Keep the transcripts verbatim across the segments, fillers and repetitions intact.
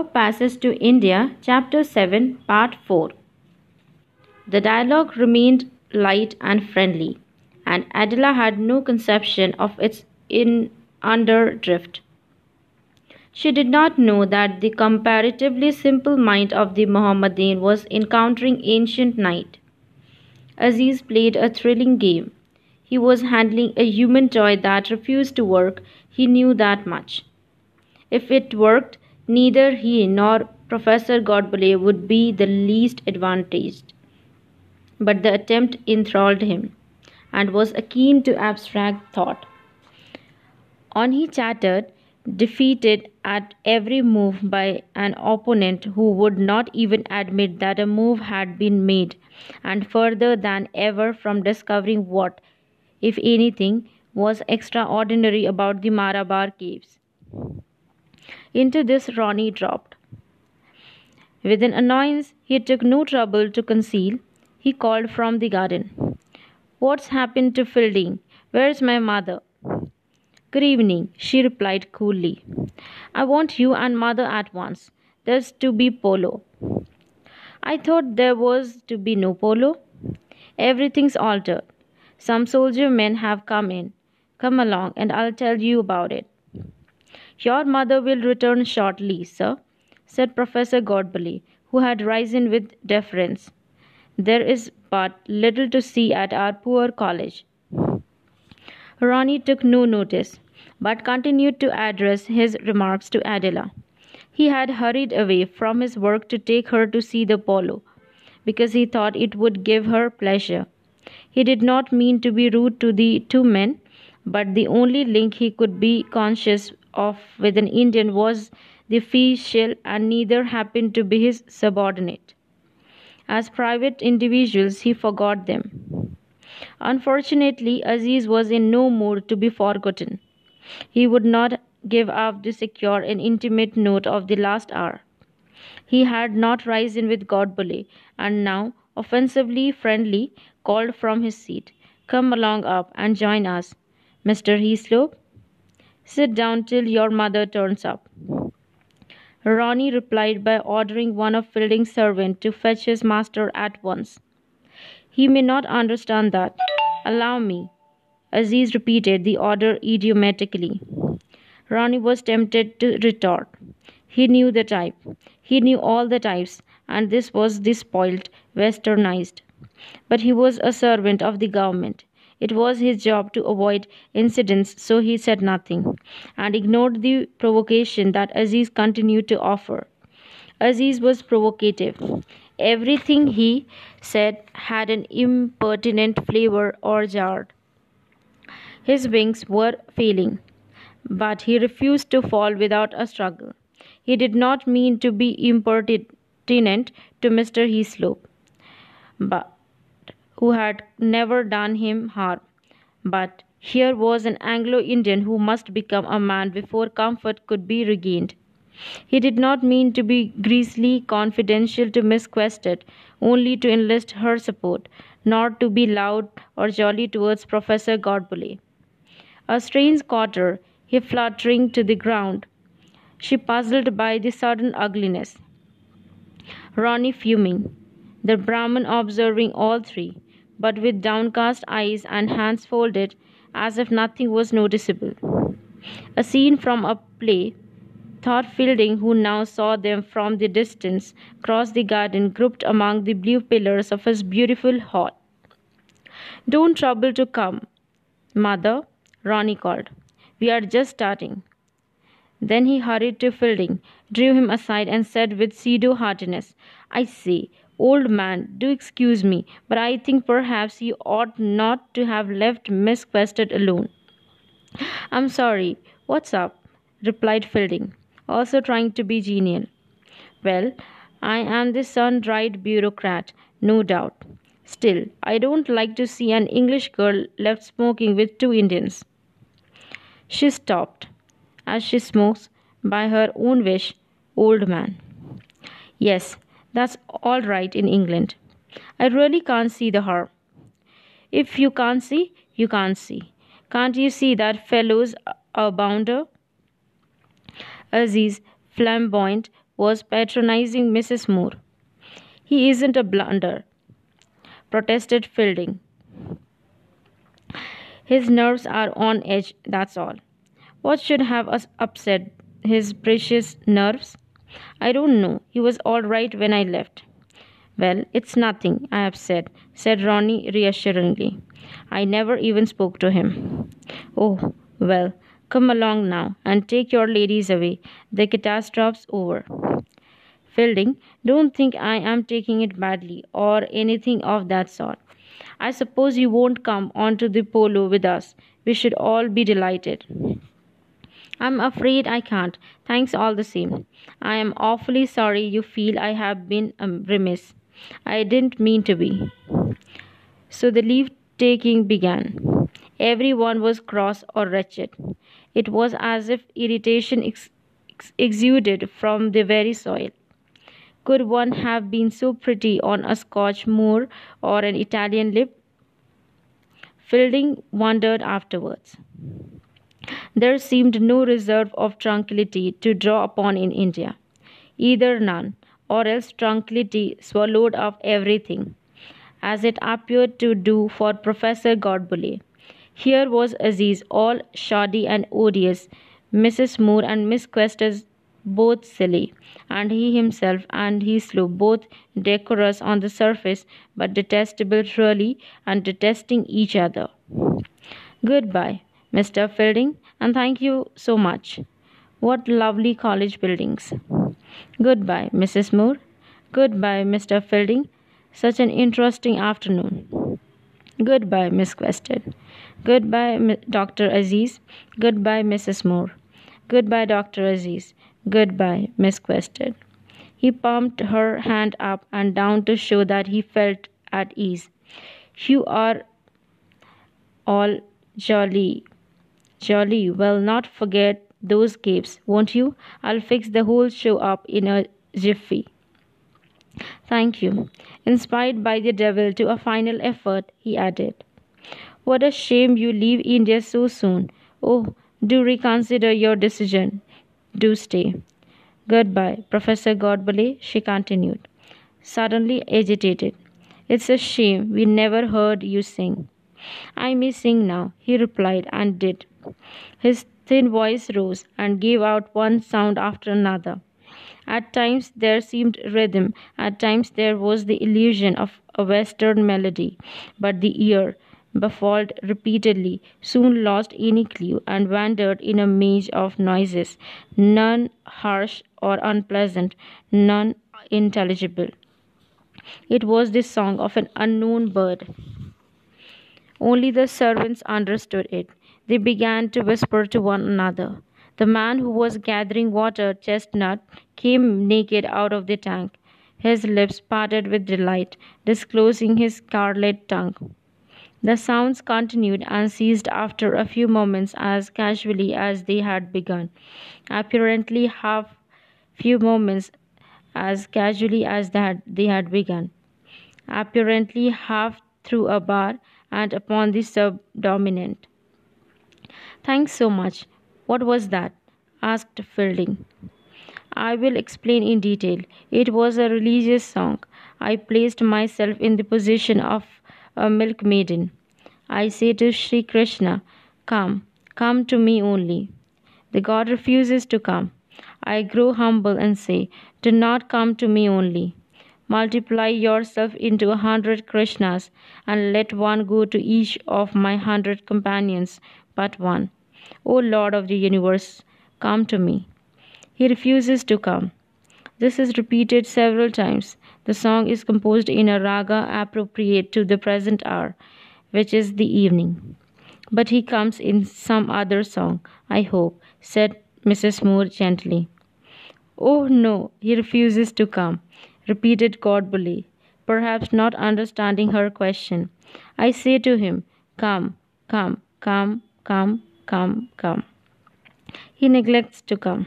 Now passes to India, Chapter seven, Part four. The dialogue remained light and friendly, and Adela had no conception of its in under drift. She did not know that the comparatively simple mind of the Mohammedan was encountering ancient night. Aziz played a thrilling game. He was handling a human toy that refused to work. He knew that much. If it worked, neither he nor Professor Godbole would be the least advantaged. But the attempt enthralled him, and was akin to abstract thought. On he chattered, defeated at every move by an opponent who would not even admit that a move had been made, and further than ever from discovering what, if anything, was extraordinary about the Marabar caves. Into this Ronnie dropped. With an annoyance he took no trouble to conceal, he called from the garden, "What's happened to Fielding? Where's my mother?" "Good evening," she replied coolly. "I want you and mother at once. There's to be polo." "I thought there was to be no polo." "Everything's altered. Some soldier men have come in. Come along and I'll tell you about it." "Your mother will return shortly, sir," said Professor Godbole, who had risen with deference. "There is but little to see at our poor college." Ronnie took no notice, but continued to address his remarks to Adela. He had hurried away from his work to take her to see the polo, because he thought it would give her pleasure. He did not mean to be rude to the two men, but the only link he could be conscious of with an Indian was the official, and neither happened to be his subordinate. As private individuals, he forgot them. Unfortunately, Aziz was in no mood to be forgotten. He would not give up the secure and intimate note of the last hour. He had not risen with Godbole, and now, offensively friendly, called from his seat, "Come along up and join us, Mister Heslop. Sit down till your mother turns up." Ronnie replied by ordering one of Fielding's servants to fetch his master at once. "He may not understand that. Allow me," Aziz repeated the order idiomatically. Ronnie was tempted to retort. He knew the type. He knew all the types, and this was the spoilt, westernized. But he was a servant of the government. It was his job to avoid incidents, so he said nothing, and ignored the provocation that Aziz continued to offer. Aziz was provocative. Everything he said had an impertinent flavor or jarred. His wings were failing, but he refused to fall without a struggle. He did not mean to be impertinent to Mister Heslop, but who had never done him harm. But here was an Anglo-Indian who must become a man before comfort could be regained. He did not mean to be greasily confidential to Miss Quested, only to enlist her support, nor to be loud or jolly towards Professor Godbole. A strange quarter, he fluttering to the ground. She puzzled by the sudden ugliness. Ronnie fuming, the Brahman observing all three, but with downcast eyes and hands folded, as if nothing was noticeable. A scene from a play, thought Fielding, who now saw them from the distance cross the garden grouped among the blue pillars of his beautiful hall. "Don't trouble to come, mother," Ronnie called. "We are just starting." Then he hurried to Fielding, drew him aside and said with pseudo heartiness, "I say, old man, do excuse me, but I think perhaps you ought not to have left Miss Quested alone." "I'm sorry. What's up?" replied Fielding, also trying to be genial. "Well, I am the sun-dried bureaucrat, no doubt. Still, I don't like to see an English girl left smoking with two Indians." She stopped, as she smokes, by her own wish, "old man." "Yes, that's all right in England. I really can't see the harm." "If you can't see, you can't see. Can't you see that fellow's a bounder?" Aziz, flamboyant, was patronizing Missus Moore. "He isn't a blunder," protested Fielding. "His nerves are on edge, that's all. What should have us upset his precious nerves? I don't know. He was all right when I left." "Well, it's nothing I have said, said Ronnie reassuringly. "I never even spoke to him." "Oh, well, come along now and take your ladies away. The catastrophe's over." "Fielding, don't think I am taking it badly or anything of that sort. I suppose you won't come on to the polo with us. We should all be delighted." "I'm afraid I can't. Thanks all the same. I am awfully sorry you feel I have been um, remiss. I didn't mean to be." So the leave-taking began. Everyone was cross or wretched. It was as if irritation ex- ex- exuded from the very soil. Could one have been so pretty on a Scotch moor or an Italian lip? Fielding wondered afterwards. There seemed no reserve of tranquillity to draw upon in India. Either none, or else tranquillity swallowed up everything, as it appeared to do for Professor Godbole. Here was Aziz, all shoddy and odious, Missus Moore and Miss Quested both silly, and he himself and Heslop both decorous on the surface, but detestable truly, and detesting each other. "Goodbye, Mister Fielding, and thank you so much. What lovely college buildings." "Goodbye, Missus Moore." "Goodbye, Mister Fielding. Such an interesting afternoon." "Goodbye, Miss Quested." "Goodbye, Doctor Aziz." "Goodbye, Missus Moore." "Goodbye, Doctor Aziz." "Goodbye, Miss Quested." He pumped her hand up and down to show that he felt at ease. "You are all jolly, jolly. Well, not forget those capes, won't you? I'll fix the whole show up in a jiffy." "Thank you." Inspired by the devil to a final effort, he added, "What a shame you leave India so soon. Oh, do reconsider your decision. Do stay." "Goodbye, Professor Godbole," she continued, suddenly agitated. "It's a shame we never heard you sing." "I may sing now," he replied, and did. His thin voice rose and gave out one sound after another. At times there seemed rhythm, at times there was the illusion of a western melody, but the ear, befooled repeatedly, soon lost any clue and wandered in a maze of noises, none harsh or unpleasant, none intelligible. It was the song of an unknown bird. Only the servants understood it. They began to whisper to one another. The man who was gathering water chestnut came naked out of the tank, his lips parted with delight, disclosing his scarlet tongue. The sounds continued and ceased after a few moments as casually as they had begun, apparently half few moments as casually as they had begun, apparently half through a bar and upon the subdominant. "Thanks so much. What was that?" asked Fielding. "I will explain in detail. It was a religious song. I placed myself in the position of a milk maiden. I say to Sri Krishna, 'Come, come to me only.' The god refuses to come. I grow humble and say, 'Do not come to me only.' Multiply yourself into a hundred Krishnas and let one go to each of my hundred companions but one. O Lord of the universe, come to me. He refuses to come." This is repeated several times. The song is composed in a raga appropriate to the present hour, which is the evening. "But he comes in some other song, I hope," said Missus Moore gently. "Oh no, he refuses to come," repeated Godbole, perhaps not understanding her question. "I say to him, 'Come, come, come, come, come, come.' He neglects to come."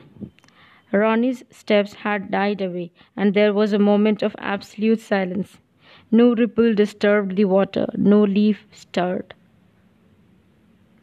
Ronnie's steps had died away, and there was a moment of absolute silence. No ripple disturbed the water, no leaf stirred.